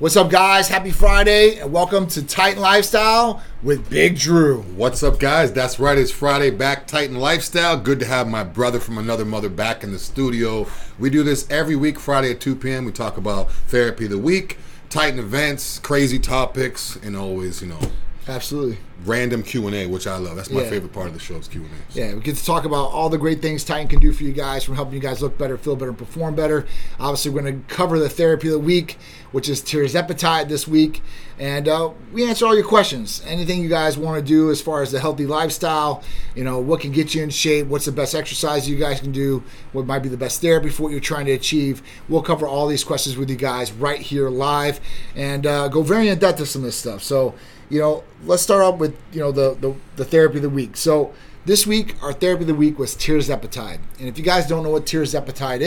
What's up, guys? Happy Friday, and welcome to Titan Lifestyle with Big Drew. What's up, guys? That's right, it's Friday back, Titan Lifestyle. Good to have my brother from another mother back in the studio. We do this every week, Friday at 2 p.m. We talk about therapy of the week, Titan events, crazy topics, and always, you know... Absolutely. Random Q&A, which I love. That's my favorite part of the show is Q&A. So. Yeah, we get to talk about all the great things Titan can do for you guys, from helping you guys look better, feel better, and perform better. Obviously, we're going to cover the therapy of the week, which is tirzepatide this week. And we answer all your questions. Anything you guys want to do as far as the healthy lifestyle, you know, what can get you in shape, what's the best exercise you guys can do, what might be the best therapy for what you're trying to achieve. We'll cover all these questions with you guys right here live and go very in-depth with some of this stuff. So, you know, let's start off with, you know, the therapy of the week. So this week, our therapy of the week was tirzepatide. And if you guys don't know what tirzepatide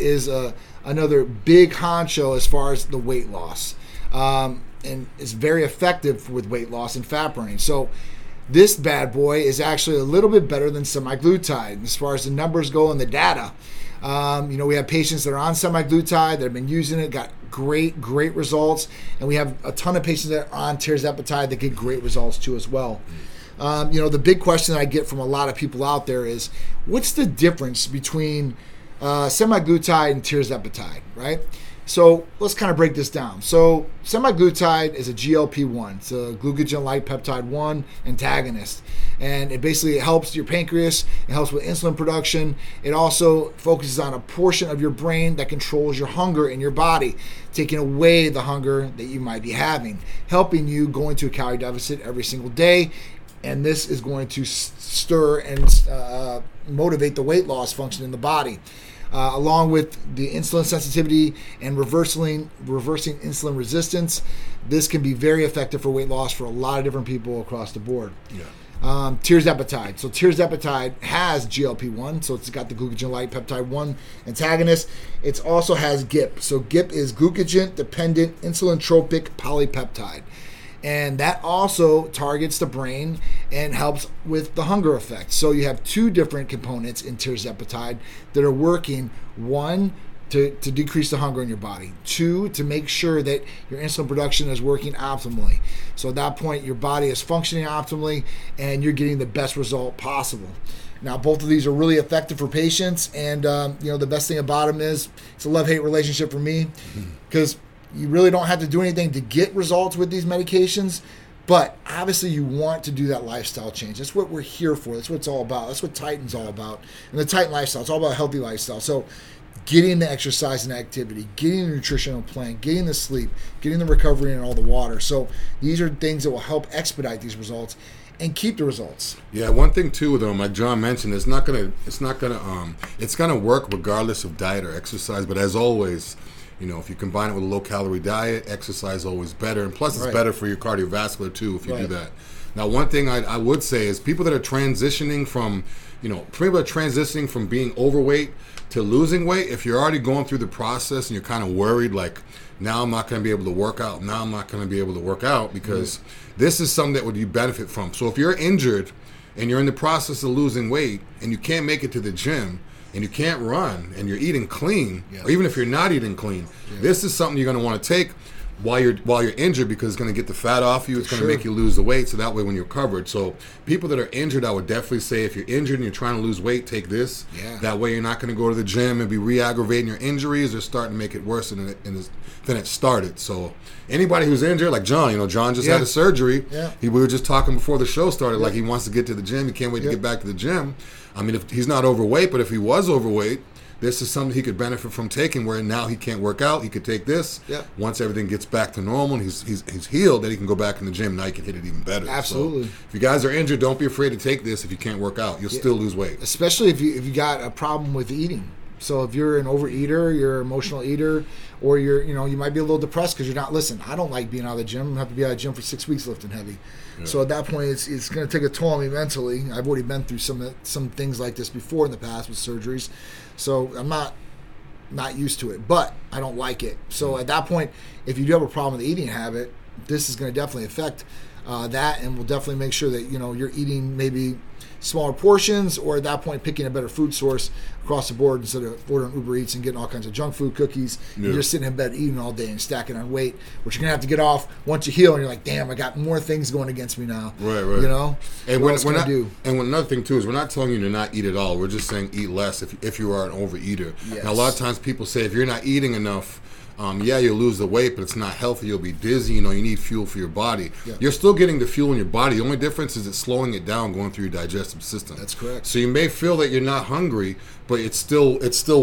is another big honcho as far as the weight loss. And it's very effective with weight loss and fat burning. So this bad boy is actually a little bit better than semaglutide as far as the numbers go and the data. You know, we have patients that are on semaglutide that have been using it, got great results, and we have a ton of patients that are on tirzepatide that get great results too as well. You know, the big question that I get from a lot of people out there is, what's the difference between semaglutide and tirzepatide, right? So let's kind of break this down. So semaglutide is a GLP-1. It's a glucagon-like peptide-1 antagonist. And it basically helps your pancreas. It helps with insulin production. It also focuses on a portion of your brain that controls your hunger in your body, taking away the hunger that you might be having, helping you go into a calorie deficit every single day. And this is going to stir and motivate the weight loss function in the body. Along with the insulin sensitivity and reversing insulin resistance, this can be very effective for weight loss for a lot of different people across the board. Yeah. Tirzepatide. So tirzepatide has GLP-1, so it's got the glucagon-like peptide-1 antagonist. It also has GIP. So GIP is glucagon-dependent insulinotropic polypeptide. And that also targets the brain and helps with the hunger effect. So you have two different components in tirzepatide that are working. One, to decrease the hunger in your body. Two, to make sure that your insulin production is working optimally. So at that point, your body is functioning optimally and you're getting the best result possible. Now, both of these are really effective for patients. And, you know, the best thing about them is it's a love-hate relationship for me because you really don't have to do anything to get results with these medications, but obviously you want to do that lifestyle change. That's what we're here for. That's what it's all about. That's what Titan's all about. And the Titan lifestyle, it's all about a healthy lifestyle. So getting the exercise and activity, getting the nutritional plan, getting the sleep, getting the recovery and all the water. So these are things that will help expedite these results and keep the results. Yeah, one thing too, though, like John mentioned, it's gonna work regardless of diet or exercise. But as always, you know, if you combine it with a low-calorie diet, exercise is always better. And plus, it's better for your cardiovascular, too, if you do that. Now, one thing I would say is people that are transitioning from, you know, being overweight to losing weight, if you're already going through the process and you're kind of worried, like, now I'm not going to be able to work out, because this is something that would you benefit from. So if you're injured and you're in the process of losing weight and you can't make it to the gym, and you can't run, and you're eating clean, or even if you're not eating clean, this is something you're going to want to take while you're injured, because it's going to get the fat off you, it's going to make you lose the weight, so that way when you're covered. So people that are injured, I would definitely say if you're injured and you're trying to lose weight, take this. That way you're not going to go to the gym and be re-aggravating your injuries or starting to make it worse than it started. So anybody who's injured, like John, you know, John just had a surgery. We were just talking before the show started, like he wants to get to the gym, he can't wait to get back to the gym. I mean, if he's not overweight, but if he was overweight, this is something he could benefit from taking, where now he can't work out. He could take this. Once everything gets back to normal and he's healed, then he can go back in the gym. Now he can hit it even better. Absolutely. So if you guys are injured, don't be afraid to take this if you can't work out. You'll still lose weight. Especially if you got a problem with eating. So if you're an overeater, you're an emotional eater, or you might be a little depressed because you're not listening. I don't like being out of the gym. I'm going to have to be out of the gym for 6 weeks lifting heavy. So at that point, it's going to take a toll on me mentally. I've already been through some things like this before in the past with surgeries. So I'm not used to it, but I don't like it. So at that point, if you do have a problem with the eating habit, this is going to definitely affect that, and we'll definitely make sure that, you know, you're eating maybe smaller portions, or at that point picking a better food source across the board instead of ordering Uber Eats and getting all kinds of junk food, cookies. Yeah. You're just sitting in bed eating all day and stacking on weight, which you're gonna have to get off once you heal, and you're like, damn, I got more things going against me now. Right. You know, and when another thing too is, we're not telling you to not eat at all. We're just saying eat less if you are an overeater. Yes. Now a lot of times people say if you're not eating enough, yeah, you'll lose the weight, but it's not healthy. You'll be dizzy. You know, you need fuel for your body. Yeah. You're still getting the fuel in your body. The only difference is it's slowing it down going through your digestive system. That's correct. So you may feel that you're not hungry, but it's still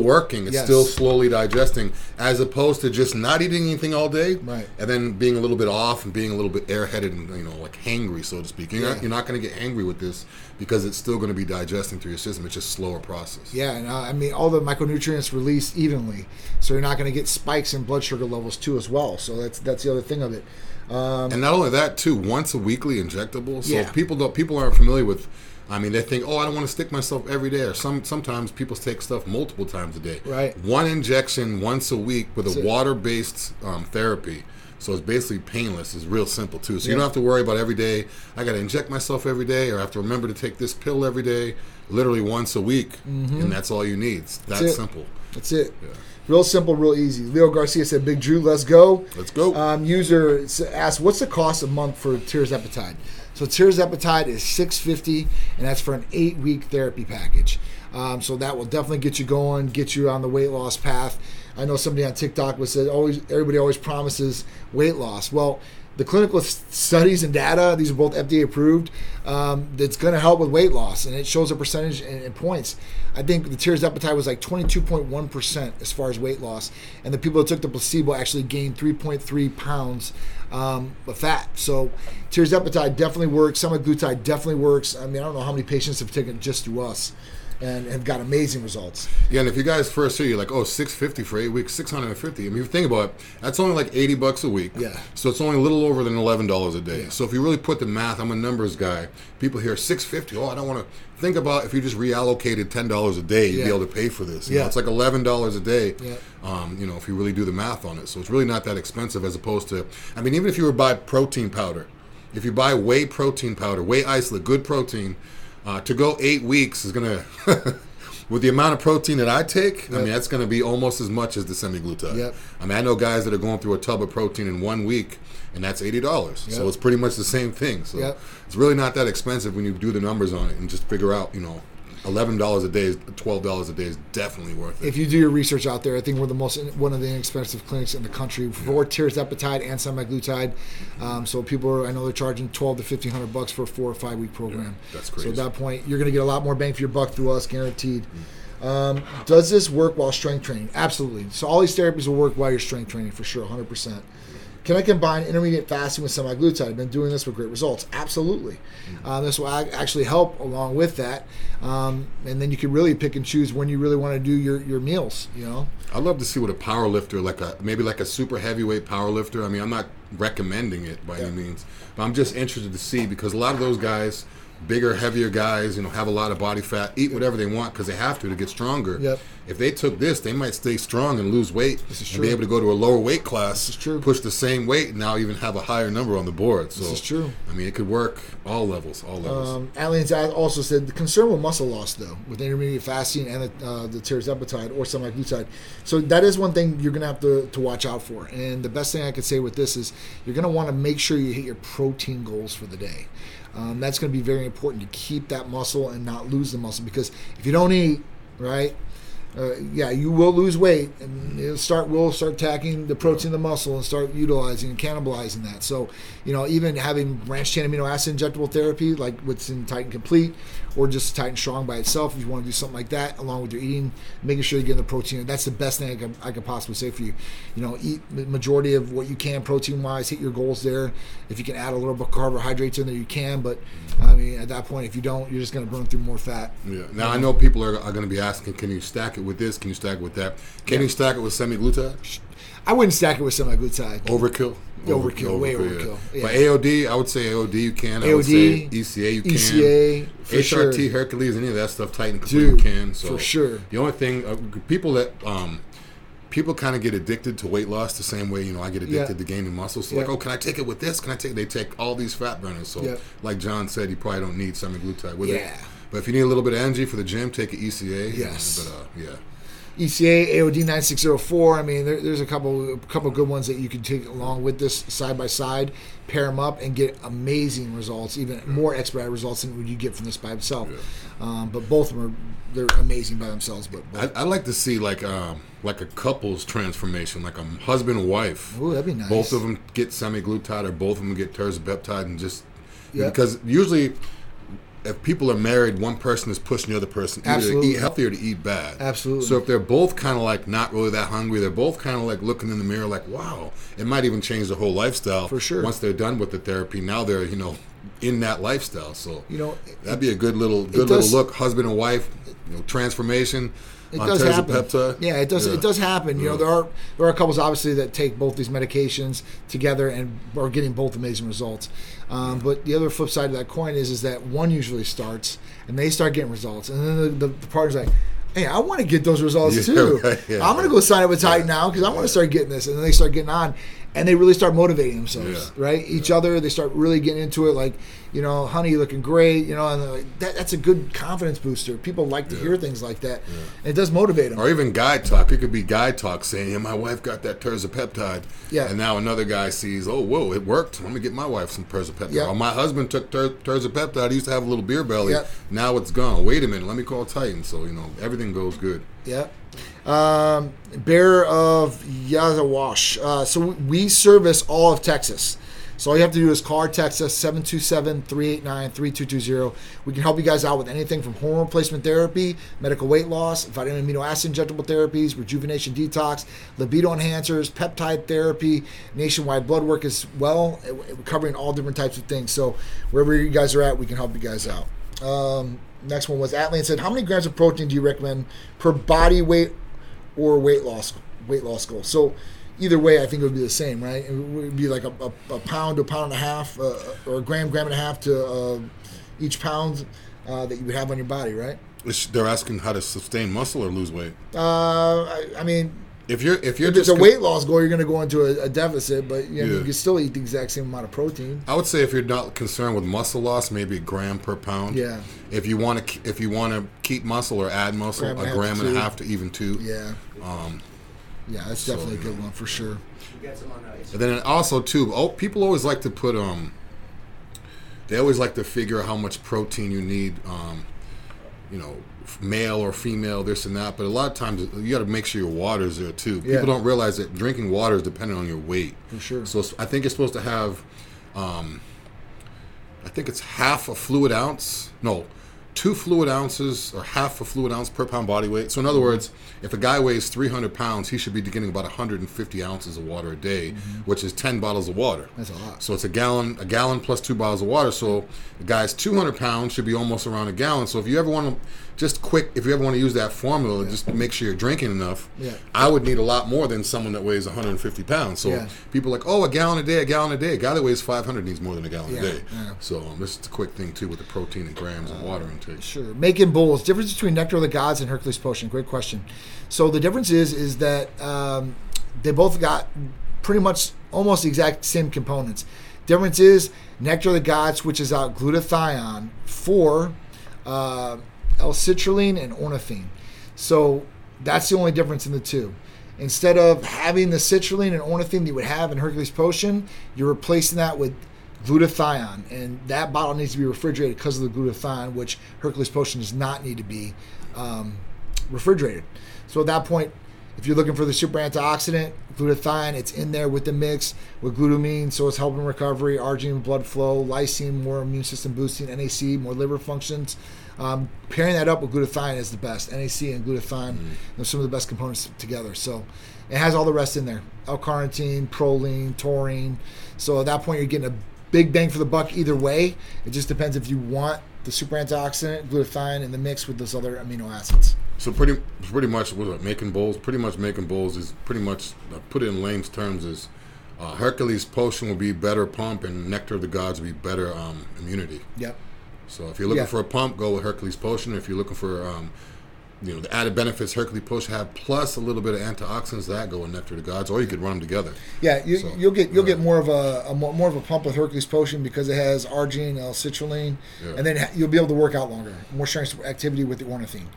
working. It's still slowly digesting, as opposed to just not eating anything all day, right, and then being a little bit off and being a little bit airheaded and, you know, like hangry, so to speak. You're not going to get hangry with this, because it's still going to be digesting through your system. It's just a slower process. Yeah, and I mean, all the micronutrients release evenly, so you're not going to get spikes in blood sugar levels too as well. So that's the other thing of it. And not only that too, once a weekly injectable. So if people aren't familiar with, I mean, they think, oh, I don't want to stick myself every day. Or sometimes people take stuff multiple times a day. Right. One injection once a week with a water-based therapy. So it's basically painless. It's real simple, too. So you don't have to worry about every day, I got to inject myself every day, or I have to remember to take this pill every day, literally once a week, and that's all you need. It's that simple. That's it. Yeah. Real simple, real easy. Leo Garcia said, Big Drew, let's go. Let's go. User asked, what's the cost a month for tirzepatide? So tirzepatide is $650, and that's for an 8-week therapy package. So that will definitely get you going, get you on the weight loss path. I know somebody on TikTok said, everybody always promises weight loss. Well, the clinical studies and data, these are both FDA approved, that's going to help with weight loss, and it shows a percentage and points. I think the tirzepatide was like 22.1% as far as weight loss, and the people that took the placebo actually gained 3.3 pounds of fat. So tirzepatide definitely works. Semaglutide definitely works. I mean, I don't know how many patients have taken just through us and have got amazing results. Yeah, and if you guys first hear, you're like, oh, $650 for 8 weeks, $650. I mean, if you think about it, that's only like $80 a week. Yeah. So it's only a little over than $11 a day. Yeah. So if you really put the math, I'm a numbers guy. People hear $650. Oh, I don't want to think about if you just reallocated $10 a day, you'd be able to pay for this. You know, it's like $11 a day. Yeah. You know, if you really do the math on it, so it's really not that expensive. As opposed to, I mean, even if you were to buy protein powder, if you buy whey protein powder, whey isolate, good protein. To go 8 weeks is going to, with the amount of protein that I take, I mean, that's going to be almost as much as the semaglutide. Yep. I mean, I know guys that are going through a tub of protein in 1 week, and that's $80. Yep. So it's pretty much the same thing. So it's really not that expensive when you do the numbers on it and just figure out, you know, $11 a day, $12 a day is definitely worth it. If you do your research out there, I think one of the inexpensive clinics in the country for tirzepatide and semaglutide. So people are, I know they're charging $1,200 to $1,500 for a 4 or 5 week program. Yeah, that's crazy. So at that point, you're going to get a lot more bang for your buck through us, guaranteed. Mm-hmm. Does this work while strength training? Absolutely. So all these therapies will work while you're strength training for sure, 100%. Can I combine intermittent fasting with semaglutide? I've been doing this with great results. Absolutely. This will actually help along with that. And then you can really pick and choose when you really want to do your meals, you know? I'd love to see what a power lifter, maybe like a super heavyweight power lifter. I mean, I'm not recommending it by any means, but I'm just interested to see, because a lot of those guys, bigger, heavier guys, you know, have a lot of body fat, eat whatever they want because they have to get stronger. Yep. If they took this, they might stay strong and lose weight and be able to go to a lower weight class, push the same weight, and now even have a higher number on the board. So, this is true. I mean, it could work all levels. Aliens also said, the concern with muscle loss, though, with intermediate fasting and the tirzepatide or semaglutide. So that is one thing you're going to have to watch out for. And the best thing I could say with this is you're going to want to make sure you hit your protein goals for the day. That's going to be very important to keep that muscle and not lose the muscle, because if you don't eat, right, you will lose weight, and we'll start attacking the protein of the muscle and start utilizing and cannibalizing that. So, you know, even having branched chain amino acid injectable therapy, like what's in Titan Complete or just Titan Strong by itself, if you want to do something like that, along with your eating, making sure you're getting the protein. That's the best thing I could possibly say for you. You know, eat the majority of what you can protein-wise, hit your goals there. If you can add a little bit of carbohydrates in there, you can. But, I mean, at that point, if you don't, you're just going to burn through more fat. Yeah. Now, I know people are going to be asking, can you stack it with this? Can you stack it with that? Can you stack it with semaglutide? I wouldn't stack it with semaglutide. Overkill. Yeah. But AOD, I would say AOD you can. I would say ECA you can. ECA, for HRT, sure. Hercules, any of that stuff, Titan Clear you can. So for sure. The only thing, people that people kind of get addicted to weight loss the same way, you know, I get addicted to gaining muscle. So like, oh, can I take it with this? Can I take? They take all these fat burners. So like John said, you probably don't need semaglutide with it. But if you need a little bit of energy for the gym, take an ECA. Yes. But, ECA, AOD 9604. I mean, there's a couple good ones that you can take along with this side by side, pair them up, and get amazing results, even more expedited results than you get from this by itself. Yeah. But both of them they're amazing by themselves. But I like to see like a couple's transformation, like a husband and wife. Ooh, that'd be nice. Both of them get semaglutide, or both of them get tirzepatide, and just because usually, if people are married, one person is pushing the other person either to eat healthy or to eat bad. Absolutely. So if they're both kind of like not really that hungry, they're both kind of like looking in the mirror like, wow, it might even change the whole lifestyle. For sure. Once they're done with the therapy, now they're, you know, in that lifestyle. So, you know, that'd be a good little look, husband and wife, you know, transformation. It does happen. Yeah, it does. Yeah. It does happen. You know, there are couples obviously that take both these medications together and are getting both amazing results. But the other flip side of that coin is that one usually starts and they start getting results, and then the partner's like, hey, I want to get those results too. Right, I'm going to go sign up with Titan now because I want to start getting this, and then they start getting on. And they really start motivating themselves, right? Each other, they start really getting into it. Like, you know, honey, you're looking great. You know, and like, that's a good confidence booster. People like to hear things like that. Yeah. And it does motivate them. Or even guy talk. It could be guy talk saying, yeah, my wife got that tirzepatide. Yeah. And now another guy sees, oh, whoa, it worked. Let me get my wife some tirzepatide. Yeah. Or my husband took tirzepatide. He used to have a little beer belly. Yeah. Now it's gone. Wait a minute. Let me call Titan. So, you know, everything goes good. Yeah. Bear of Yazawash. So we service all of Texas. So all you have to do is call Texas, 727-389-3220. We can help you guys out with anything from hormone replacement therapy, medical weight loss, vitamin amino acid injectable therapies, rejuvenation detox, libido enhancers, peptide therapy, nationwide blood work as well, covering all different types of things. So wherever you guys are at, we can help you guys out. Next one was Atlan said, how many grams of protein do you recommend per body weight or weight loss goal? So either way, I think it would be the same, right? It would be like a pound to a pound and a half, or a gram and a half to each pound that you would have on your body, right? They're asking how to sustain muscle or lose weight. I mean, if you're just it's a weight loss goal, you're going to go into a deficit, but you know, you can still eat the exact same amount of protein. I would say if you're not concerned with muscle loss, maybe a gram per pound. Yeah. If you want to keep muscle or add muscle, a gram and a half to even two. Yeah. That's definitely a good one for sure. You got some on ice. And then also too, people always like to put they always like to figure out how much protein you need. You know, male or female, this and that. But a lot of times, you got to make sure your water's there, too. People don't realize that drinking water is dependent on your weight. For sure. So I think it's supposed to have, I think it's half a fluid ounce. No, 2 fluid ounces or half a fluid ounce per pound body weight. So in other words, if a guy weighs 300 pounds, he should be getting about 150 ounces of water a day, which is 10 bottles of water. That's a lot. So it's a gallon plus 2 bottles of water. So a guy's 200 pounds should be almost around a gallon. So if you ever want to use that formula, just make sure you're drinking enough. Yeah. I would need a lot more than someone that weighs 150 pounds. So people are like, oh, a gallon a day. A guy that weighs 500 needs more than a gallon a day. Yeah. So this is a quick thing, too, with the protein and grams and water intake. Sure. Making bowls. Difference between Nectar of the Gods and Hercules Potion. Great question. So the difference is that they both got pretty much almost the exact same components. Difference is Nectar of the Gods switches out glutathione for... L-citrulline and ornithine. So that's the only difference in the two. Instead of having the citrulline and ornithine that you would have in Hercules Potion, you're replacing that with glutathione, and that bottle needs to be refrigerated because of the glutathione, which Hercules Potion does not need to be refrigerated. So at that point, if you're looking for the super antioxidant, glutathione, it's in there with the mix with glutamine, so it's helping recovery, arginine, blood flow, lysine, more immune system boosting, NAC, more liver functions. Pairing that up with glutathione is the best. NAC and glutathione are some of the best components together. So it has all the rest in there. L-carnitine, proline, taurine. So at that point, you're getting a big bang for the buck either way. It just depends if you want the super antioxidant, glutathione, in the mix with those other amino acids. So pretty much, making bowls? Pretty much making bowls is pretty much, put it in layman's terms, is Hercules Potion will be better pump and Nectar of the Gods will be better immunity. Yep. So if you're looking for a pump, go with Hercules Potion. If you're looking for you know, the added benefits Hercules Potion have, plus a little bit of antioxidants that go in Nectar of the Gods, or you could run them together. Yeah, you'll get more of a pump with Hercules Potion because it has arginine, L-citrulline, and then you'll be able to work out longer, more strength activity with the ornithine.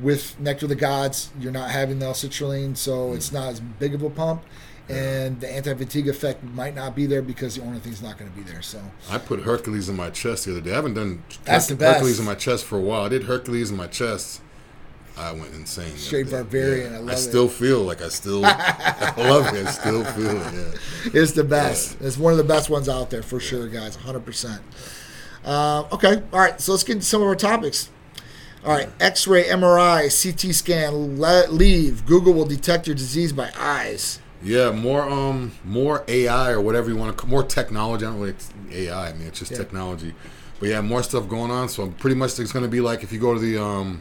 With Nectar of the Gods, you're not having the L-citrulline, so it's not as big of a pump. And the anti-fatigue effect might not be there because the only thing's not going to be there. So I put Hercules in my chest the other day. I haven't done Hercules in my chest for a while. I did Hercules in my chest. I went insane. Straight barbarian. Yeah. I love it. I still feel like I love it. I still feel it. Yeah. It's the best. Yeah. It's one of the best ones out there for sure, guys. 100%. Okay. All right. So let's get into some of our topics. All right, X-ray, MRI, CT scan, leave. Google will detect your disease by eyes. Yeah, more AI or whatever you want to call more technology. I don't really AI. I mean, it's just technology. But yeah, more stuff going on. So pretty much it's going to be like if you go to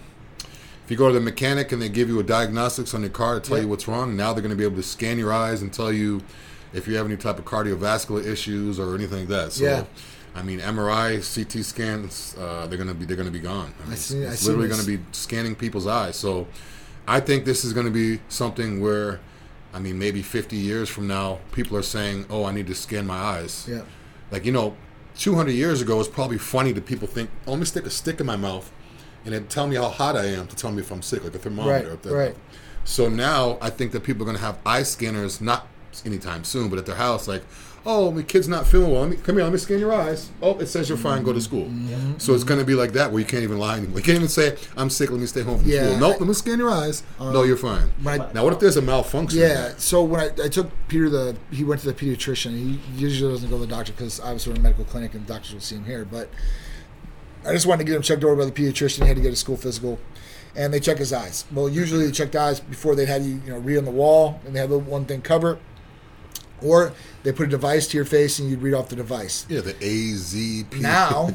the mechanic and they give you a diagnostics on your car to tell you what's wrong. Now they're going to be able to scan your eyes and tell you if you have any type of cardiovascular issues or anything like that. So I mean, MRI, CT scans, they're going to be gone. I mean, it's literally going to be scanning people's eyes. So I think this is going to be something where, I mean, maybe 50 years from now, people are saying, oh, I need to scan my eyes. Yeah. Like, you know, 200 years ago, it's probably funny that people think, oh, I'm going to stick a stick in my mouth, and it'd tell me how hot I am to tell me if I'm sick, like a thermometer. Right. So now I think that people are going to have eye scanners, not anytime soon, but at their house, like, oh, my kid's not feeling well. Come here, let me scan your eyes. Oh, it says you're fine, go to school. Mm-hmm. So it's going to be like that where you can't even lie anymore. You can't even say, I'm sick, let me stay home from school. Nope, let me scan your eyes. No, you're fine. Now, what if there's a malfunction? Yeah, so when I took Peter, he went to the pediatrician. He usually doesn't go to the doctor because I was in a medical clinic and the doctors would see him here. But I just wanted to get him checked over by the pediatrician. He had to get a school physical. And they check his eyes. Well, usually they checked eyes before they'd had you read on the wall and they had the one thing covered. Or they put a device to your face and you'd read off the device. Yeah, the AZP. Now,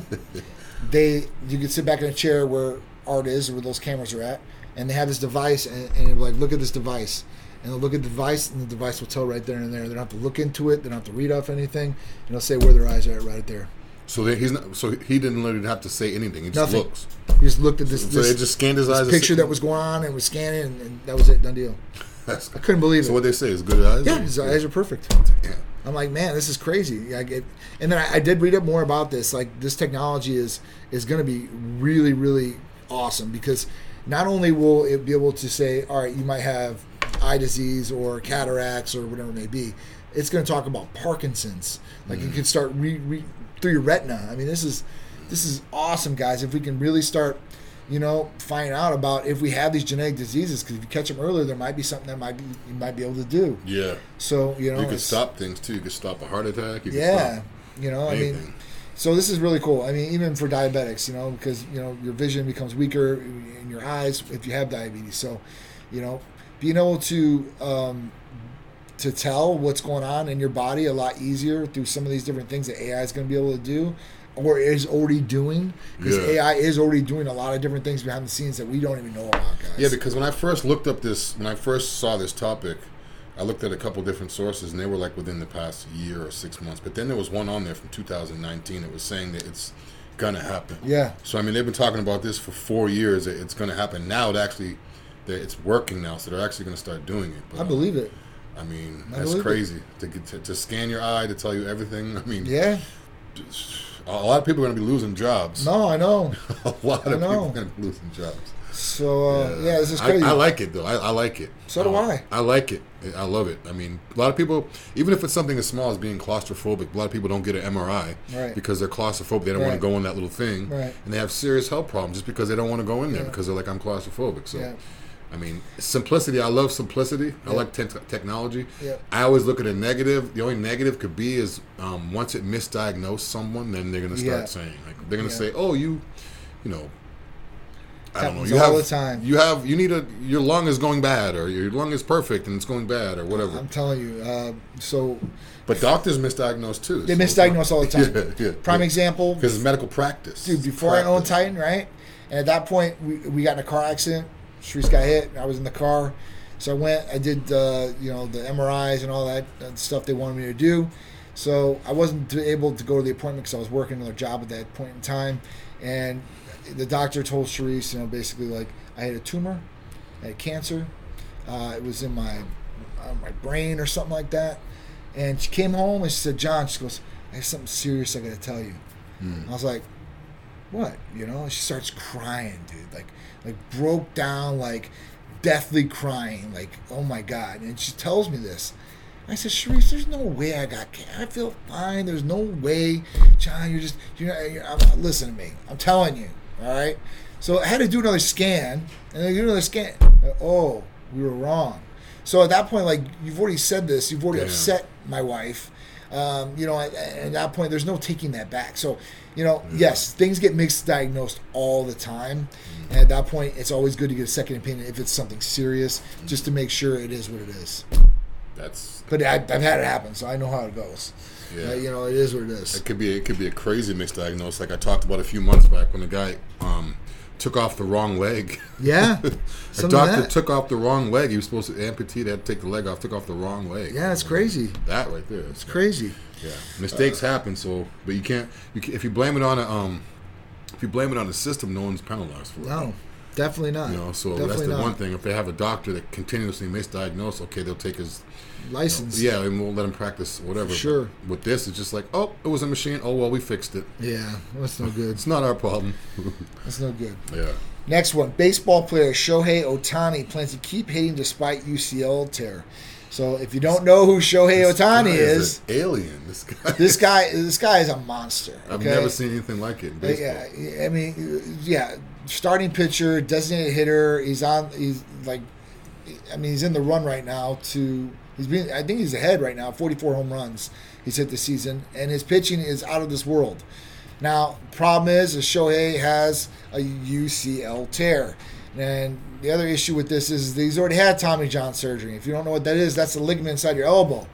you can sit back in a chair where Art is, where those cameras are at, and they have this device, and you're like, look at this device. And they'll look at the device, and the device will tell right there and there. They don't have to look into it. They don't have to read off anything. And it'll say where their eyes are at right there. So he didn't literally have to say anything. He just looks. He just looked at this. So they just scanned his eyes. Picture that was going on, and was scanning, and that was it. Done deal. I couldn't believe it. So what they say is good eyes. Yeah, his eyes are perfect. Yeah. I'm like, man, this is crazy. And then I did read up more about this. Like, this technology is going to be really, really awesome because not only will it be able to say, all right, you might have eye disease or cataracts or whatever it may be. It's going to talk about Parkinson's. Like, you can start through your retina. I mean, this is awesome, guys. If we can really start, find out about if we have these genetic diseases, because if you catch them earlier, there might be something that you might be able to do. Yeah. So, you can stop things too. You can stop a heart attack. You can stop anything. I mean, so this is really cool. I mean, even for diabetics, because your vision becomes weaker in your eyes if you have diabetes. So, being able to tell what's going on in your body a lot easier through some of these different things that AI is going to be able to do. Or is already doing, because AI is already doing a lot of different things behind the scenes that we don't even know about, guys. Yeah, because when I first saw this topic, I looked at a couple different sources, and they were like within the past year or 6 months. But then there was one on there from 2019 that was saying that it's going to happen. Yeah. So, I mean, they've been talking about this for 4 years. It's going to happen. Now it's working now, so they're actually going to start doing it. But, I believe it. I mean, that's crazy. To scan your eye, to tell you everything. I mean, yeah. A lot of people are going to be losing jobs. No, I know. People are going to be losing jobs. So, this is crazy. I like it, though. I like it. So do I. I like it. I love it. I mean, a lot of people, even if it's something as small as being claustrophobic, a lot of people don't get an MRI because they're claustrophobic. They don't want to go in that little thing. Right. And they have serious health problems just because they don't want to go in there because they're like, I'm claustrophobic. So, I mean, simplicity. I love simplicity. I like technology. Yep. I always look at a negative. The only negative could be is once it misdiagnoses someone, then they're going to start saying, like, they're going to say, oh, I don't know. You all have, the time. Your lung is going bad, or your lung is perfect and it's going bad, or whatever. I'm telling you. But doctors misdiagnose too. They misdiagnose all the time. Yeah, yeah, Prime example. Because it's medical practice. Dude, before I owned Titan, right? And at that point, we got in a car accident. Sharice got hit. I was in the car, so I went. I did the MRIs and all that stuff they wanted me to do. So I wasn't able to go to the appointment because I was working another job at that point in time. And the doctor told Sharice, you know, basically like I had a tumor, I had cancer, it was in my brain or something like that. And she came home and she said, John, she goes, I have something serious I gotta tell you. Mm. I was like, what? You know, and she starts crying, dude, like broke down, like deathly crying, like, oh my God. And she tells me this. I said, Sharice, there's no way I got cancer. I feel fine. There's no way, John. Listen to me. I'm telling you. All right. So I had to do another scan, and they do another scan. Oh, we were wrong. So at that point, like, you've already said this. You've already upset my wife. You know, at that point, there's no taking that back. So, you know, yes, things get misdiagnosed all the time. And at that point, it's always good to get a second opinion if it's something serious, just to make sure it is what it is. But I've had it happen, so I know how it goes. Yeah, you know, it is what it is. It could be a crazy misdiagnosis, like I talked about a few months back when the guy took off the wrong leg. Yeah, a doctor took off the wrong leg. He was supposed to amputate, had to take the leg off, took off the wrong leg. Yeah, it's crazy. That right there, it's crazy. Yeah, mistakes happen. So, but you can't if you blame it on a system, no one's penalized for it. No. Definitely not. You know, so definitely that's the one thing. If they have a doctor that continuously misdiagnoses, okay, they'll take his license. You know, and we'll let him practice whatever. For sure. But with this, it's just like, oh, it was a machine. Oh, well, we fixed it. Yeah, that's no good. It's not our problem. That's no good. Yeah. Next one. Baseball player Shohei Ohtani plans to keep hitting despite UCL tear. So if you don't know who Shohei Ohtani is, an alien. This guy is a monster. Okay? I've never seen anything like it in baseball. Yeah, I mean, yeah. Starting pitcher, designated hitter. He's in the run right now. I think he's ahead right now. 44 home runs he's hit this season, and his pitching is out of this world. Now, problem is Shohei has a UCL tear, and the other issue with this is that he's already had Tommy John surgery. If you don't know what that is, that's the ligament inside your elbow,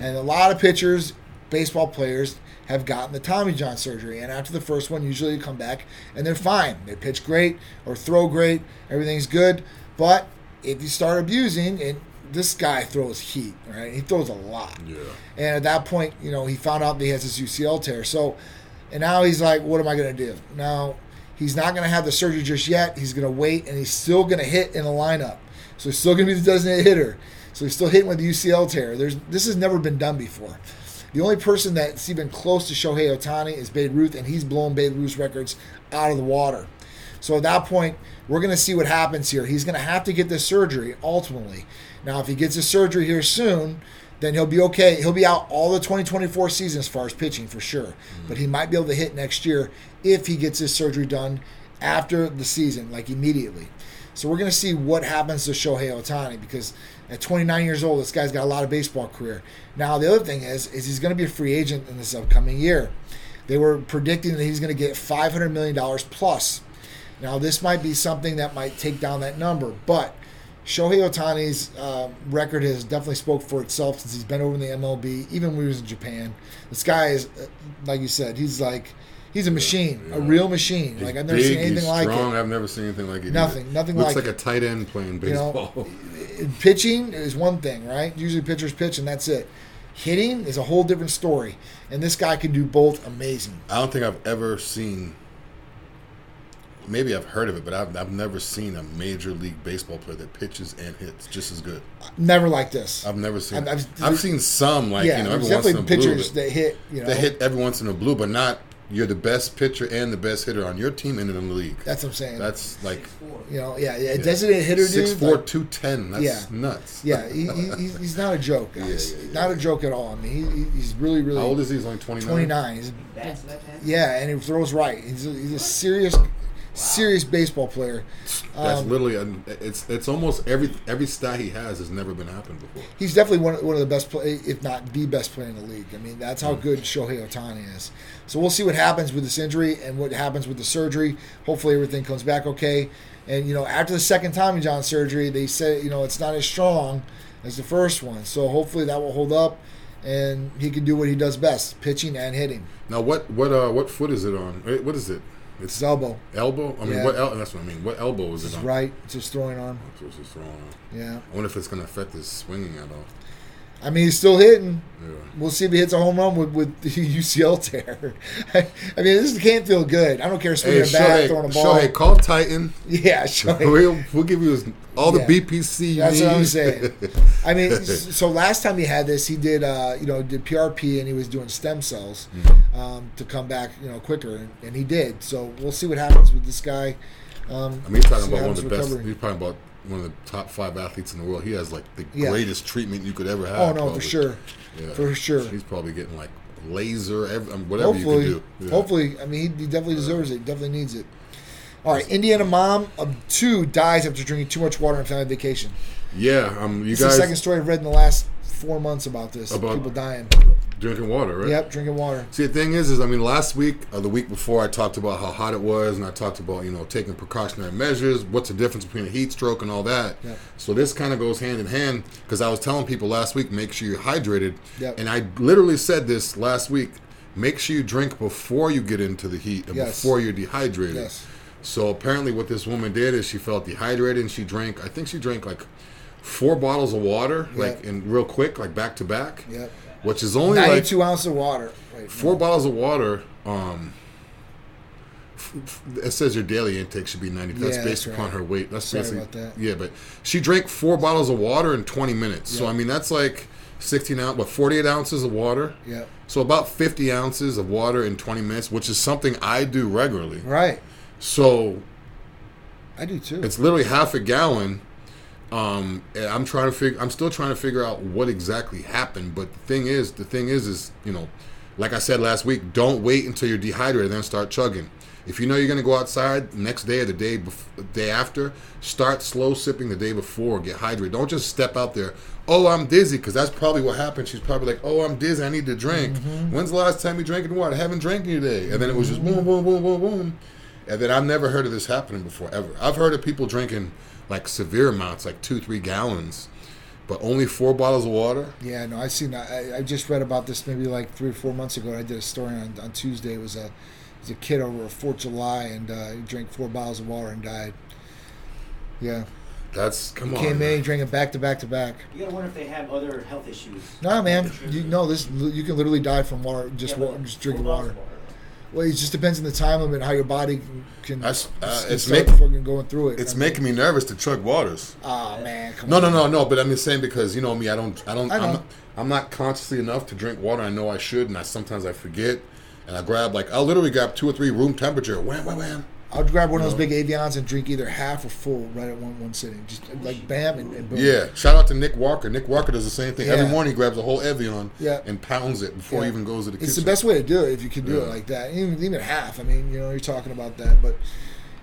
and a lot of pitchers, baseball players, have gotten the Tommy John surgery, and after the first one, usually they come back and they're fine. They pitch great or throw great, everything's good. But if you start abusing, and this guy throws heat, right? He throws a lot. Yeah. And at that point, you know, he found out that he has this UCL tear. So, and now he's like, what am I going to do? Now, he's not going to have the surgery just yet. He's going to wait, and he's still going to hit in the lineup. So he's still going to be the designated hitter. So he's still hitting with the UCL tear. This has never been done before. The only person that's even close to Shohei Ohtani is Babe Ruth, and he's blown Babe Ruth's records out of the water. So at that point, we're going to see what happens here. He's going to have to get this surgery, ultimately. Now, if he gets his surgery here soon, then he'll be okay. He'll be out all the 2024 season as far as pitching, for sure. Mm-hmm. But he might be able to hit next year if he gets his surgery done after the season, like immediately. So we're going to see what happens to Shohei Ohtani, because at 29 years old, this guy's got a lot of baseball career. Now, the other thing is he's going to be a free agent in this upcoming year. They were predicting that he's going to get $500 million plus. Now, this might be something that might take down that number, but Shohei Ohtani's record has definitely spoke for itself since he's been over in the MLB, even when he was in Japan. This guy is, like you said, he's a machine, a real machine. He's like, I've never seen anything like it. He's strong. I've never seen anything like it. Nothing like it. Looks like a tight end playing baseball. You know, pitching is one thing, right? Usually pitchers pitch and that's it. Hitting is a whole different story. And this guy can do both amazing. I don't think I've ever seen, maybe I've heard of it, but I've never seen a major league baseball player that pitches and hits just as good. Never like this. I've never seen. I've seen some, like, yeah, you know, every once in a blue. Definitely pitchers that hit, you know. They hit every once in a blue, but not. You're the best pitcher and the best hitter on your team and in the league. That's what I'm saying. That's like, you know, yeah. Designated hitter, dude. 6'4", like, 210. That's nuts. Yeah, he's not a joke, guys. Not a joke at all. I mean, he's really, really. How old is he? He's only 29. 29. Yeah, and he throws right. He's a serious baseball player. That's literally it's almost every stat he has never been happened before. He's definitely one of the best, if not the best player in the league. I mean, that's how good Shohei Ohtani is. So we'll see what happens with this injury and what happens with the surgery. Hopefully everything comes back okay. And, you know, after the second Tommy John surgery, they said, you know, it's not as strong as the first one. So hopefully that will hold up and he can do what he does best, pitching and hitting. Now, what foot is it on? What is it? It's his elbow. Elbow? I mean, that's what I mean. What elbow is it on? Right. It's his throwing arm. Yeah. I wonder if it's going to affect his swinging at all. I mean, he's still hitting. Yeah. We'll see if he hits a home run with the UCL tear. I mean, this can't feel good. I don't care swinging a bat, throwing a ball. Shohei, call Titan. Yeah, Shohei. We'll give you all the BPC. That's what I'm saying. I mean, so last time he had this, he did did PRP and he was doing stem cells to come back quicker, and he did. So we'll see what happens with this guy. I mean, he's talking about one of the best. He's talking about one of the top 5 athletes in the world. He has like the greatest treatment you could ever have. Oh no, probably. For sure, yeah. For sure. He's probably getting like laser, whatever hopefully, you can do. Yeah. Hopefully, I mean, he definitely deserves it. He definitely needs it. All right, Indiana mom of 2 dies after drinking too much water on family vacation. Yeah, you guys. It's the second story I've read in the last 4 months about this. About people dying. Drinking water, right? Yep, drinking water. See, the thing is I mean, last week or the week before, I talked about how hot it was, and I talked about, taking precautionary measures, what's the difference between a heat stroke and all that. Yep. So this kind of goes hand in hand because I was telling people last week, make sure you're hydrated. Yep. And I literally said this last week, make sure you drink before you get into the heat and before you're dehydrated. Yes. So apparently what this woman did is she felt dehydrated and she drank like 4 bottles of water, and real quick, like back to back. Yep. Which is only 92 ounces of water. Wait, 4 bottles of water. It says your daily intake should be 90. That's based upon her weight. That's basically about that. Yeah, but she drank 4 bottles of water in 20 minutes. Yep. So I mean, that's like 48 ounces of water. Yeah. So about 50 ounces of water in 20 minutes, which is something I do regularly. Right. So. I do too. It's literally half a gallon. And I'm still trying to figure out what exactly happened. But the thing is, like I said last week, don't wait until you're dehydrated and then start chugging. If you know you're going to go outside the next day or the day after, start slow sipping the day before. Get hydrated. Don't just step out there, oh, I'm dizzy, because that's probably what happened. She's probably like, oh, I'm dizzy, I need to drink. Mm-hmm. When's the last time you drank water? I haven't drank any today. And then it was just boom, boom, boom, boom, boom. And then I've never heard of this happening before, ever. I've heard of people drinking like severe amounts, like 2-3 gallons, but only 4 bottles of water. Yeah, no, I've seen that. I just read about this maybe like 3 or 4 months ago. I did a story on Tuesday. It was a kid over a 4th of July, and he drank 4 bottles of water and died. Yeah. That's, came in and drank it back to back to back. You gotta wonder if they have other health issues. Nah, man. You can literally die from water, just drinking water. Well, it just depends on the time limit, how your body can. Fucking going through it. It's making me nervous to chug waters. Oh man, come on. No. But I'm just saying because me, I'm not consciously enough to drink water. I know I should, and sometimes I forget, and I'll literally grab 2 or 3 room temperature. Wham, wham, wham. I'll grab one of those big Evians and drink either half or full right at one sitting. Just like bam and boom. Yeah. Shout out to Nick Walker. Nick Walker does the same thing. Yeah. Every morning he grabs a whole Evian and pounds it before he even goes to the kitchen. It's the best way to do it if you can do it like that. Even half. I mean, you're talking about that. But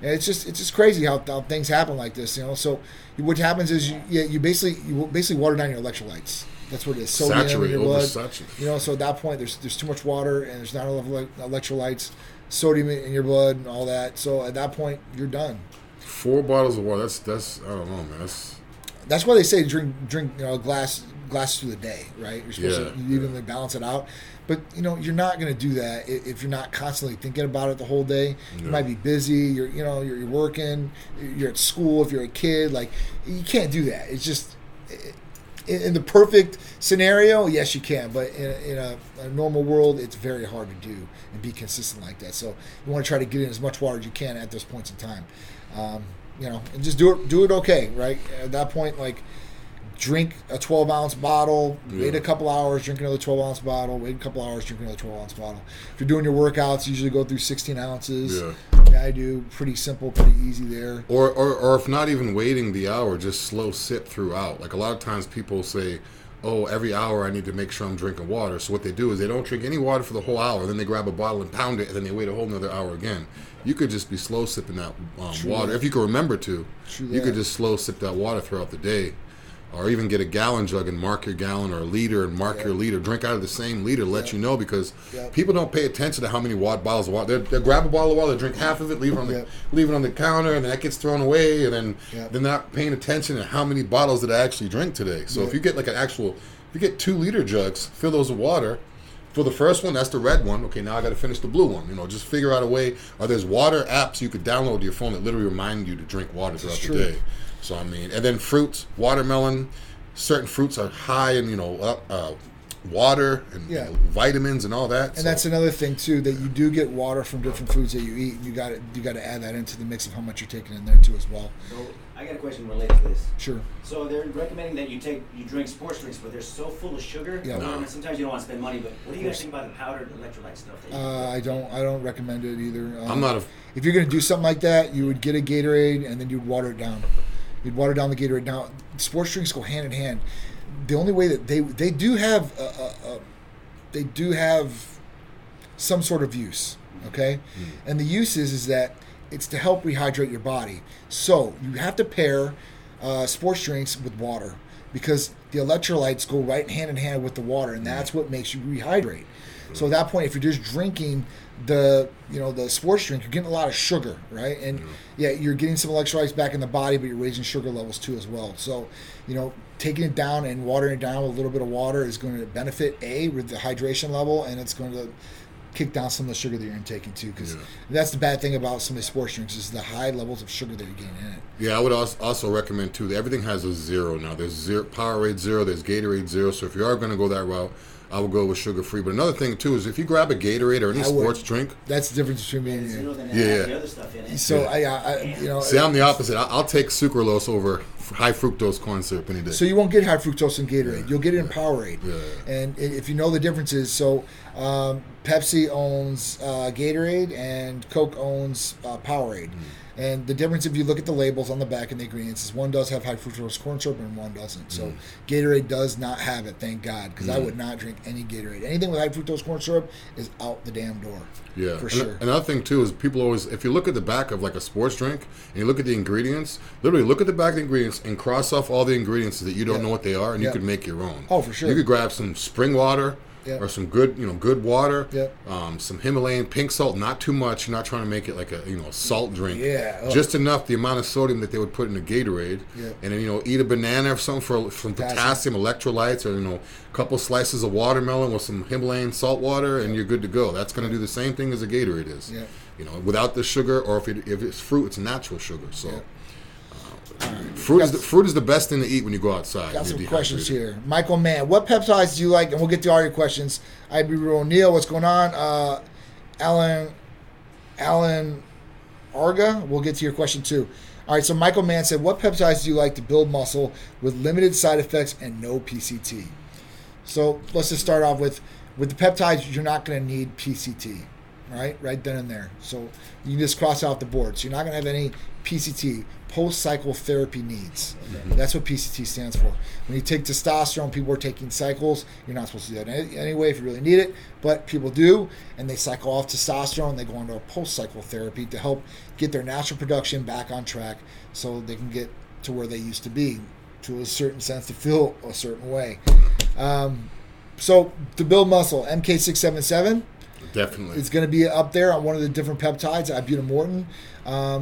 it's just crazy how things happen like this, So what happens is you basically water down your electrolytes. That's what it is. Sodium in your blood. Saturated. So at that point there's too much water and there's not enough electrolytes. Sodium in your blood and all that. So at that point, you're done. 4 bottles of water. That's I don't know, man. That's why they say drink glass through the day, right? You're supposed to evenly balance it out. But you're not going to do that if you're not constantly thinking about it the whole day. You might be busy. You're you're working. You're at school if you're a kid. Like you can't do that. It's just in the perfect scenario, yes, you can. But in a normal world, it's very hard to do and be consistent like that. So you want to try to get in as much water as you can at those points in time. And just do it okay, right? At that point, like, drink a 12-ounce bottle, wait a couple hours, drink another 12-ounce bottle, wait a couple hours, drink another 12-ounce bottle. If you're doing your workouts, you usually go through 16 ounces. Yeah, I do. Pretty simple, pretty easy there. Or if not even waiting the hour, just slow sip throughout. Like a lot of times people say, oh, every hour I need to make sure I'm drinking water. So what they do is they don't drink any water for the whole hour. Then they grab a bottle and pound it, and then they wait a whole another hour again. You could just be slow sipping that water. If you can remember to, you could just slow sip that water throughout the day. Or even get a gallon jug and mark your gallon, or a liter and mark your liter. Drink out of the same liter, let you know, because people don't pay attention to how many bottles of water. They'll grab a bottle of water, drink half of it, leave it on the counter, and then that gets thrown away, and then they're not paying attention to how many bottles that I actually drink today. So if you get if you get 2-liter jugs, fill those with water. For the first one, that's the red one. Okay, now I got to finish the blue one. Just figure out a way. Or there's water apps you could download to your phone that literally remind you to drink water throughout the day. So, and then fruits, watermelon, certain fruits are high in, you know, water and vitamins and all that. And that's another thing too, that you do get water from different foods that you eat, and you got to add that into the mix of how much you're taking in there too as well. So I got a question related to this. Sure. So they're recommending that you drink sports drinks, but they're so full of sugar. Yeah. Sometimes you don't want to spend money, but what do you guys think about the powdered electrolyte stuff? That you I don't recommend it either. I'm not. If you're going to do something like that, you would get a Gatorade and then you'd water it down. You'd water down the Gatorade. Now, sports drinks go hand in hand. The only way that they do have some sort of use, okay? Mm-hmm. And the use is that it's to help rehydrate your body. So you have to pair sports drinks with water, because the electrolytes go right hand in hand with the water, and that's what makes you rehydrate. Mm-hmm. So at that point, if you're just drinking the sports drink, you're getting a lot of sugar, right? And you're getting some electrolytes back in the body, but you're raising sugar levels too as well. So, you know, taking it down and watering it down with a little bit of water is going to benefit with the hydration level, and it's going to kick down some of the sugar that you're intaking too, because that's the bad thing about some of the sports drinks is the high levels of sugar that you're getting in it. Yeah, I would also recommend too that everything has a zero now. There's zero, Powerade zero, there's Gatorade zero. So if you are going to go that route, I would go with sugar free. But another thing too is if you grab a Gatorade or any sports drink, that's the difference between me and you. The other stuff in it. So I'm the opposite. I'll take sucralose over high fructose corn syrup any day. So you won't get high fructose in Gatorade. You'll get it in Powerade. Yeah. And if you know the differences, so Pepsi owns Gatorade and Coke owns Powerade. Mm. And the difference, if you look at the labels on the back and the ingredients, is one does have high fructose corn syrup and one doesn't. So Gatorade does not have it, thank God, because I would not drink any Gatorade. Anything with high fructose corn syrup is out the damn door. Yeah, for sure. Another thing too is people always, if you look at the back of like a sports drink and you look at the ingredients, literally look at the back of the ingredients and cross off all the ingredients that you don't know what they are, and you could make your own. Oh, for sure. You could grab some spring water. Yep. Or some good water, some Himalayan pink salt, not too much. You're not trying to make it like a salt drink. Yeah, just enough, the amount of sodium that they would put in a Gatorade, and then eat a banana or something for some potassium electrolytes, or a couple slices of watermelon with some Himalayan salt water, and you're good to go. That's going to do the same thing as a Gatorade is, without the sugar, or if it's fruit, it's natural sugar. So. Yep. Right. Fruit is the best thing to eat when you go outside. Got some questions here. Michael Mann, what peptides do you like? And we'll get to all your questions. IB O'Neill, what's going on? Alan Arga, we'll get to your question too. All right, so Michael Mann said, what peptides do you like to build muscle with limited side effects and no PCT? So let's just start off with the peptides, you're not going to need PCT. Right then and there. So you just cross out the board. So you're not going to have any PCT, post-cycle therapy needs. Okay. That's what PCT stands for. When you take testosterone, people are taking cycles. You're not supposed to do that anyway if you really need it, but people do, and they cycle off testosterone. They go into a post-cycle therapy to help get their natural production back on track so they can get to where they used to be, to a certain sense, to feel a certain way. So to build muscle, MK677. Definitely. It's going to be up there on one of the different peptides, ibutamortin.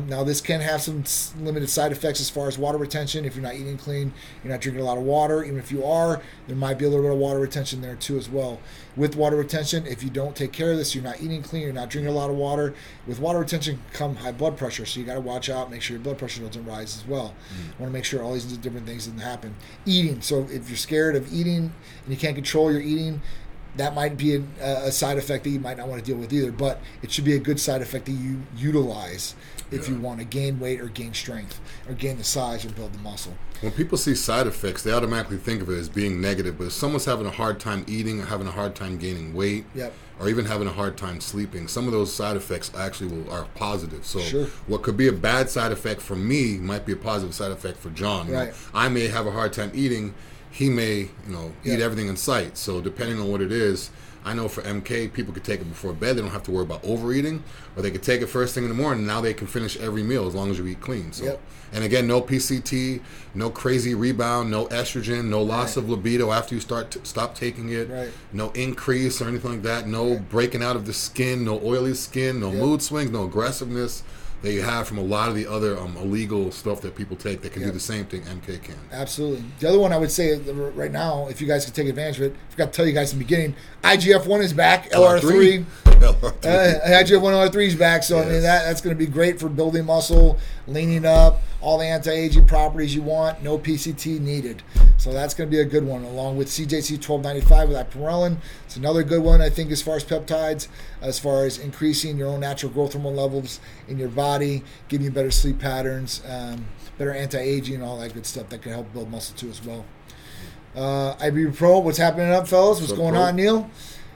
Now, this can have some limited side effects as far as water retention. If you're not eating clean, you're not drinking a lot of water. Even if you are, there might be a little bit of water retention there too as well. With water retention, if you don't take care of this, you're not eating clean, you're not drinking a lot of water. With water retention come high blood pressure, so you got to watch out, make sure your blood pressure doesn't rise as well. You want to make sure all these different things didn't happen. Eating, so if you're scared of eating and you can't control your eating, that might be a side effect that you might not want to deal with either, but it should be a good side effect that you utilize if you want to gain weight or gain strength or gain the size or build the muscle. When people see side effects, they automatically think of it as being negative, but if someone's having a hard time eating or having a hard time gaining weight or even having a hard time sleeping, some of those side effects actually are positive. So what could be a bad side effect for me might be a positive side effect for John. Right. I may have a hard time eating. He may, eat everything in sight. So depending on what it is, I know for MK, people could take it before bed. They don't have to worry about overeating. Or they could take it first thing in the morning. Now they can finish every meal as long as you eat clean. So, and again, no PCT, no crazy rebound, no estrogen, no loss of libido after you stop taking it, no increase or anything like that, no breaking out of the skin, no oily skin, no mood swings, no aggressiveness. that you have from a lot of the other illegal stuff that people take that can do the same thing MK can. Absolutely. The other one I would say right now, if you guys can take advantage of it, I forgot to tell you guys in the beginning, IGF-1 is back, LR3. IGF-1, LR3 is back, so I mean, that's going to be great for building muscle, leaning up, all the anti-aging properties you want, no PCT needed. So that's going to be a good one, along with CJC 1295 with Ipamorelin. It's another good one, I think, as far as peptides, as far as increasing your own natural growth hormone levels in your body, giving you better sleep patterns, better anti-aging, and all that good stuff that can help build muscle too as well. IB Pro, what's happening up, fellas? What's going on, Neil?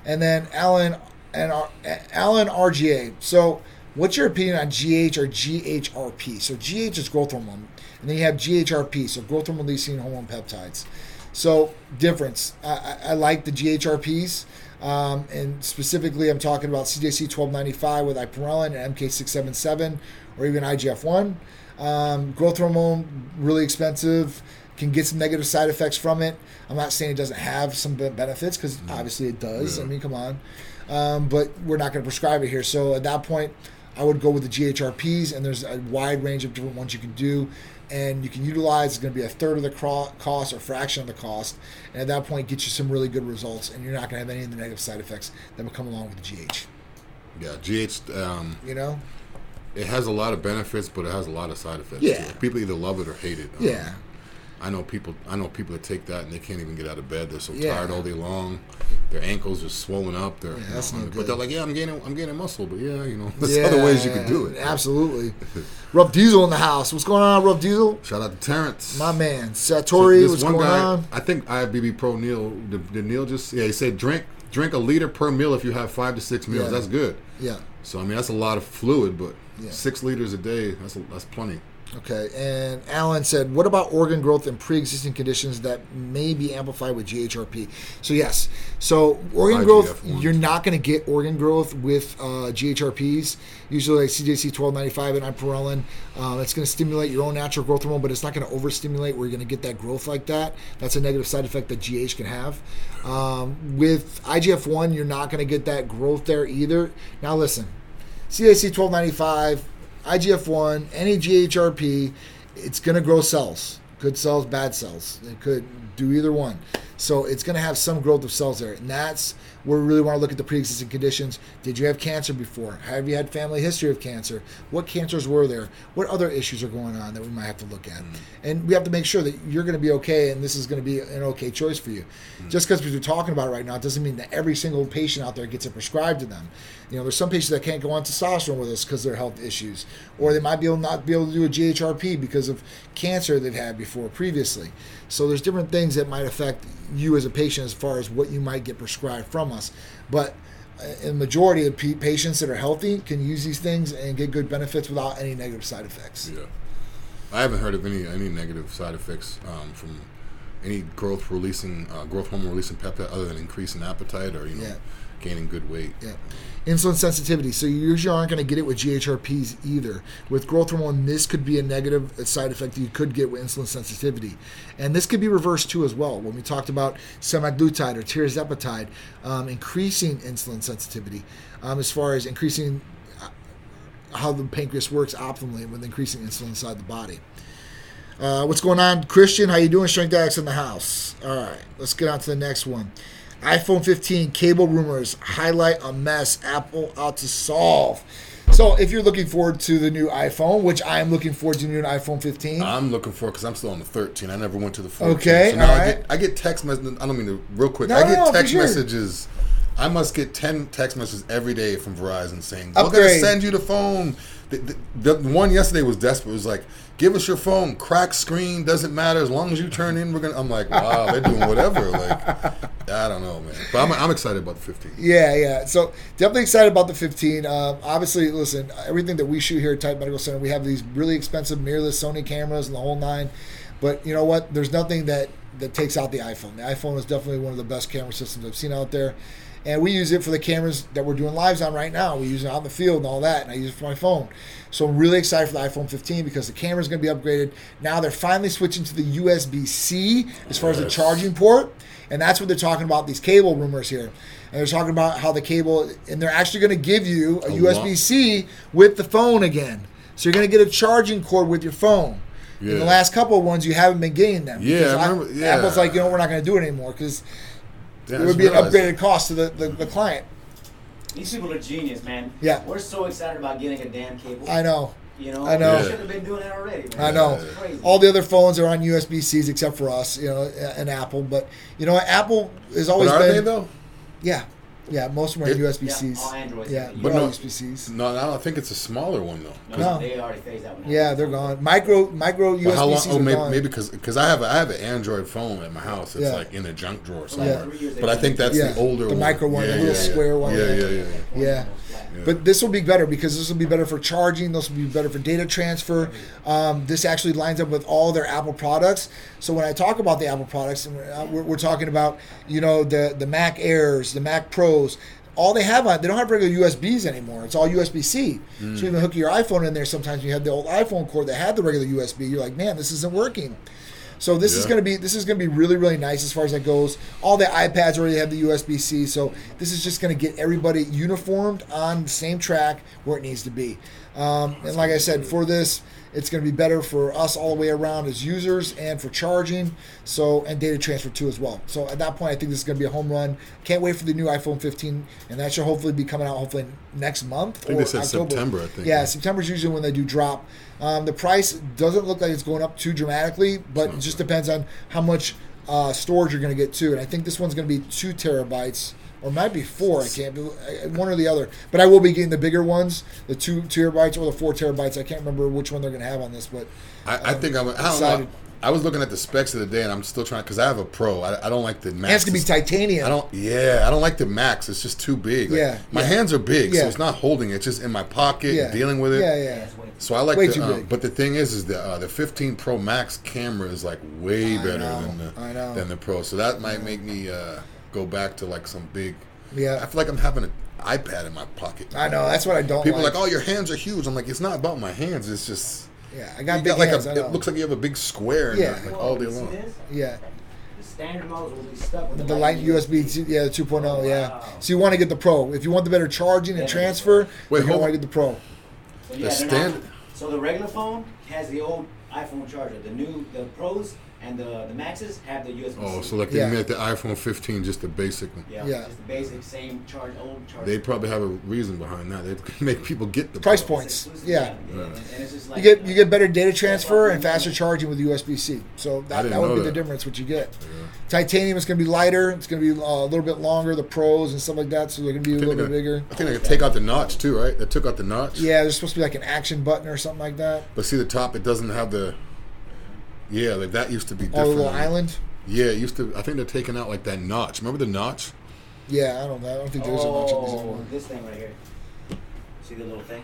And then Alan RGA. So what's your opinion on GH or GHRP? So GH is growth hormone, and then you have GHRP, so growth hormone releasing hormone peptides. So difference. I like the GHRPs, and specifically I'm talking about CJC 1295 with Ipamorelin and MK677, or even IGF-1. Growth hormone, really expensive. Can get some negative side effects from it. I'm not saying it doesn't have some benefits, because obviously it does. I mean, come on. But we're not going to prescribe it here. So at that point, I would go with the GHRPs, and there's a wide range of different ones you can do. And you can utilize, it's going to be a third of the cost or fraction of the cost. And at that point, get you some really good results, and you're not going to have any of the negative side effects that would come along with the GH. Yeah, GH, you know? It has a lot of benefits, but it has a lot of side effects. Yeah. Too. People either love it or hate it. I know people that take that and they can't even get out of bed. They're so tired all day long. Their ankles are swollen up. They're, that's not good. But they're like, I'm gaining muscle. But there's other ways you can do it. Absolutely. Rough Diesel in the house. What's going on, Rough Diesel? Shout out to Terrence, my man. Satori, so what's going on? I think IFBB Pro Neil. Did Neil just? Yeah, he said drink a liter per meal if you have 5 to 6 meals. Yeah. That's good. Yeah. So I mean, that's a lot of fluid, but 6 liters a day. That's plenty. Okay, and Alan said, what about organ growth in pre-existing conditions that may be amplified with GHRP? So yes, so organ growth, you're not going to get organ growth with GHRPs, usually like CJC 1295 and Ipamorelin. It's going to stimulate your own natural growth hormone, but it's not going to overstimulate where you're going to get that growth like that. That's a negative side effect that GH can have. With IGF-1, you're not going to get that growth there either. Now listen, CJC 1295, IGF-1, any GHRP, it's going to grow cells. Good cells, bad cells. It could do either one. So it's going to have some growth of cells there. And that's where we really want to look at the pre-existing conditions. Did you have cancer before? Have you had family history of cancer? What cancers were there? What other issues are going on that we might have to look at? And we have to make sure that you're going to be okay and this is going to be an okay choice for you. Just because we're talking about it right now doesn't mean that every single patient out there gets it prescribed to them. You know, there's some patients that can't go on testosterone with us because of their health issues. Or they might be able not be able to do a GHRP because of cancer they've had before previously. So there's different things that might affect you as a patient as far as what you might get prescribed from us. But a majority of patients that are healthy can use these things and get good benefits without any negative side effects. Yeah. I haven't heard of any negative side effects from any growth hormone releasing peptide other than increasing appetite or, gaining good weight. Yeah. Insulin sensitivity. So you usually aren't going to get it with GHRPs either. With growth hormone, this could be a negative side effect that you could get with insulin sensitivity. And this could be reversed too as well. When we talked about semaglutide or tirzepatide, increasing insulin sensitivity, as far as increasing how the pancreas works optimally with increasing insulin inside the body. What's going on, Christian? How you doing? Strength Addicts in the house. All right, let's get on to the next one. iPhone 15 cable rumors highlight a mess Apple out to solve. So if you're looking forward to the new iPhone, which I am looking forward to the new iPhone 15. I'm looking forward because I'm still on the 13. I never went to the 14. Okay, so now all right. I get text messages. I don't mean to, real quick. No, I get text messages. I must get 10 text messages every day from Verizon saying, we're going to send you the phone. The one yesterday was desperate. It was like, give us your phone, cracked screen, doesn't matter. As long as you turn in, we're going to. I'm like, wow, they're doing whatever. Like, I don't know, man. But I'm excited about the 15. Yeah. So definitely excited about the 15. Obviously, listen, everything that we shoot here at Titan Medical Center, we have these really expensive mirrorless Sony cameras and the whole nine. But you know what? There's nothing that takes out the iPhone. The iPhone is definitely one of the best camera systems I've seen out there. And we use it for the cameras that we're doing lives on right now. We use it out in the field and all that, and I use it for my phone. So I'm really excited for the iPhone 15 because the camera's going to be upgraded. Now they're finally switching to the USB-C as far as the charging port, and that's what they're talking about, these cable rumors here. And they're talking about how the cable, and they're actually going to give you a USB-C with the phone again. So you're going to get a charging cord with your phone. Yeah. In the last couple of ones, you haven't been getting them. Yeah, I remember, yeah. Apple's like, you know, we're not going to do it anymore because it would be an upgraded cost to the client. These people are genius, man. Yeah. We're so excited about getting a damn cable. I know. You know, I know. We should have been doing that already. Man. I know. Crazy. All the other phones are on USB-Cs except for us, you know, and Apple. But, you know, Apple has always been. Are they, though? Yeah. Yeah, most of them are USB-Cs. Yeah, all Androids. Yeah, but no, USB-Cs. No, I think it's a smaller one, though. No, they already phased that one out. Yeah, they're gone. Micro USB-Cs gone. Maybe because I have an Android phone at my house. It's like in a junk drawer somewhere. Yeah. But I think that's the older one. The micro one, the little square one. Yeah. But this will be better because this will be better for charging. This will be better for data transfer. This actually lines up with all their Apple products. So when I talk about the Apple products, and we're talking about, you know, the Mac Airs, the Mac Pros. All they have on, they don't have regular USBs anymore. It's all USB-C. Mm. So you can hook your iPhone in there. Sometimes you have the old iPhone cord that had the regular USB. You're like, man, this isn't working. So this is going to be really, really nice as far as that goes. All the iPads already have the USB-C. So this is just going to get everybody uniformed on the same track where it needs to be. And like I said, for this, it's going to be better for us all the way around as users and for charging, and data transfer too as well. So at that point, I think this is going to be a home run. Can't wait for the new iPhone 15, and that should hopefully be coming out next month. I think they said October. September, I think. Yeah, September is usually when they do drop. The price doesn't look like it's going up too dramatically, but it just depends on how much storage you're going to get too. And I think this one's going to be 2 terabytes. Or might be 4. I can't do one or the other. But I will be getting the bigger ones, the 2 terabytes or the 4 terabytes. I can't remember which one they're going to have on this, but I was looking at the specs of the day, and I'm still trying because I have a Pro. I don't like the Max. It has to be titanium. I don't like the Max. It's just too big. Like, my hands are big, so it's not holding it. It's just in my pocket, and dealing with it. Yeah. So I like but the thing is the 15 Pro Max camera is like way better than the Pro. So that might make me go back to like some big. Yeah, I feel like I'm having an iPad in my pocket. I know, that's what I don't. People are like, oh, your hands are huge. I'm like, it's not about my hands. It's just I got big hands. It looks like you have a big square. Yeah, like all day long. Yeah. The standard models will be stuck with the light USB. Yeah, the 2.0. Oh, wow. Yeah. So you want to get the Pro if you want the better charging and transfer. Wait, you want to get the Pro. So the standard. So the regular phone has the old iPhone charger. The Pros. And the Maxes have the USB-C. Oh, so like they made the iPhone 15, just the basic one. Yeah. Just the basic, same charge, old charge. They probably have a reason behind that. They make people get the price points. And it's just like, you get better data transfer and faster charging with USB-C. So that would be the difference, what you get. Yeah. Titanium is going to be lighter. It's going to be a little bit longer, the Pros and stuff like that. So they're going to be a little bit bigger. I think they could take out the notch too, right? They took out the notch. Yeah, there's supposed to be like an action button or something like that. But see the top, it doesn't have the... Yeah, like that used to be different. Oh, the little island? Yeah, it used to. I think they're taking out like that notch. Remember the notch? Yeah, I don't think there's a notch on this anymore. This thing right here. See the little thing?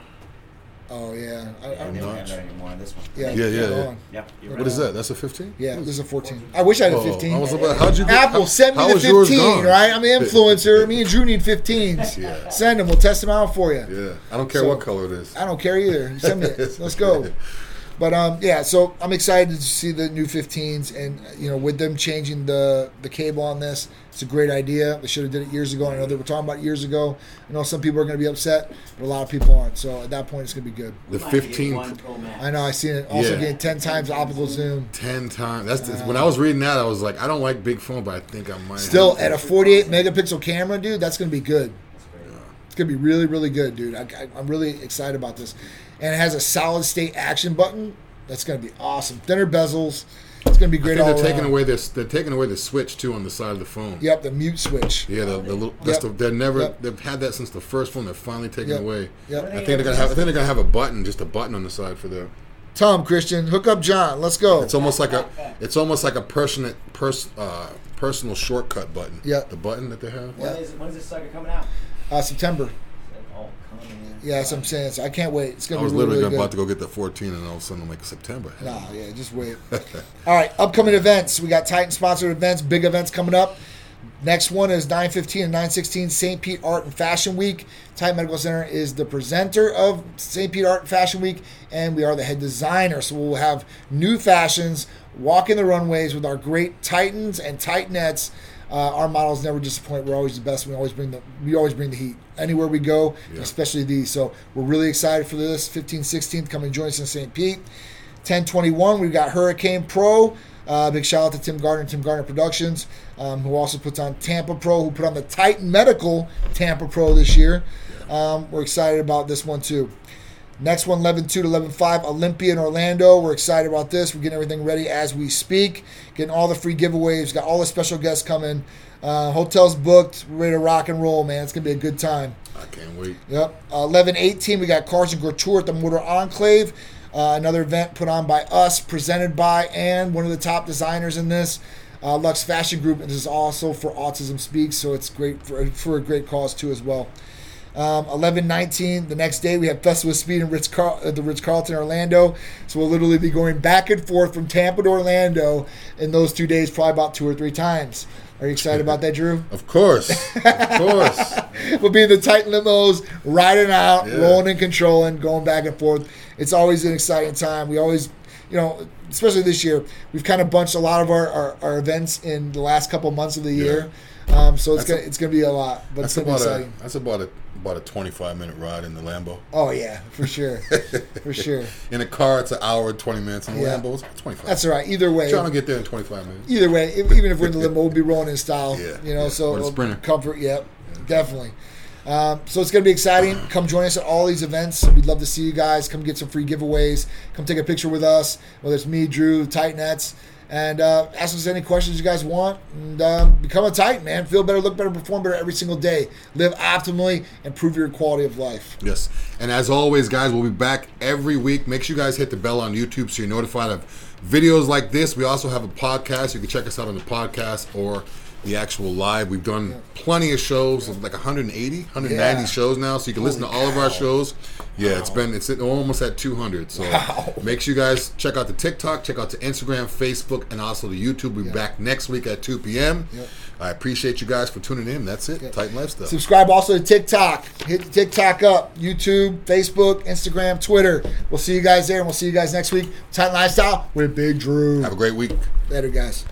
Oh, yeah. I don't have that anymore on this one. Yeah. What is that? That's a 15? Yeah, this is a 14. I wish I had a 15. I was about, how'd you Apple, send me the 15, right? I'm the influencer. Me and Drew need 15s. Yeah. Send them. We'll test them out for you. Yeah. I don't care what color it is. I don't care either. Send me it. Let's go. But, so I'm excited to see the new 15s, and, you know, with them changing the cable on this, it's a great idea. They should have did it years ago. I know they were talking about it years ago. I know some people are going to be upset, but a lot of people aren't. So, at that point, it's going to be good. The 15 Pro Max. I know. I seen it. Also getting 10 times optical zoom. 10 times. When I was reading that, I was like, I don't like big phone, but I think I might. Still, at a 48-megapixel camera, dude, that's going to be good. It's going to be really, really good, dude. I'm really excited about this. And it has a solid-state action button. That's going to be awesome. Thinner bezels. It's going to be great all around. They're taking away the switch, too, on the side of the phone. Yep, the mute switch. Yeah, they've had that since the first phone. They're finally taking it away. Yep. I think they're going to have a button, just a button on the side for the... Tom, Christian, hook up John. Let's go. It's almost like a personal shortcut button. Yeah. The button that they have. When is this sucker coming out? September. Yeah, that's what I'm saying. So I can't wait. It's gonna be really, really good. I was literally about to go get the 14, and all of a sudden I'm like, September. Just wait. All right, upcoming events. We got Titan sponsored events, big events coming up. Next one is 9/15 and 9/16, St. Pete Art and Fashion Week. Titan Medical Center is the presenter of St. Pete Art and Fashion Week, and we are the head designer. So we'll have new fashions, walking the runways with our great Titans and Titanettes. Our models never disappoint. We're always the best. We always bring the heat anywhere we go, especially these. So we're really excited for this. 15/16, come and join us in St. Pete. 10/21, we've got Hurricane Pro. Big shout out to Tim Gardner Productions, who also puts on Tampa Pro, who put on the Titan Medical Tampa Pro this year. We're excited about this one too. Next one, 11-2 to 11-5, Olympia in Orlando. We're excited about this. We're getting everything ready as we speak. Getting all the free giveaways. Got all the special guests coming. Hotels booked. We're ready to rock and roll, man. It's going to be a good time. I can't wait. Yep. 11-18, we got Carson Couture at the Motor Enclave. Another event put on by us, presented by, and one of the top designers in this, Lux Fashion Group. And this is also for Autism Speaks, so it's great for a great cause, too, as well. 11-19, the next day we have Festival of Speed at the Ritz-Carlton, Orlando. So we'll literally be going back and forth from Tampa to Orlando in those 2 days, probably about 2 or 3 times. Are you excited about that, Drew? Of course. Of course. We'll be in the Titan limos, riding out, rolling and controlling, going back and forth. It's always an exciting time. We always, you know, especially this year, we've kind of bunched a lot of our events in the last couple months of the year. So it's gonna be a lot, but it's gonna be exciting. That's about a 25-minute ride in the Lambo. Oh yeah, for sure, for sure. In a car, it's an hour and 20 minutes. In the Lambo, it's 25. That's all right. Either way, trying to get there in 25 minutes. Either way, even if we're in the limo, we'll be rolling in style. So it'll be comfort. Yeah, definitely. So it's going to be exciting. Come join us at all these events. We'd love to see you guys. Come get some free giveaways. Come take a picture with us, whether it's me, Drew, Titanettes. And ask us any questions you guys want. And become a Titan, man. Feel better, look better, perform better every single day. Live optimally, improve your quality of life. Yes. And as always, guys, we'll be back every week. Make sure you guys hit the bell on YouTube so you're notified of videos like this. We also have a podcast. You can check us out on the podcast or the actual live. We've done plenty of shows, like 180, 190 shows now, so you can listen to all of our shows. Yeah, it's almost at 200. So make sure you guys check out the TikTok, check out the Instagram, Facebook, and also the YouTube. We'll be back next week at 2 p.m. I appreciate you guys for tuning in. That's it. Titan Lifestyle. Subscribe also to TikTok. Hit the TikTok up. YouTube, Facebook, Instagram, Twitter. We'll see you guys there, and we'll see you guys next week. Titan Lifestyle with Big Drew. Have a great week. Later, guys.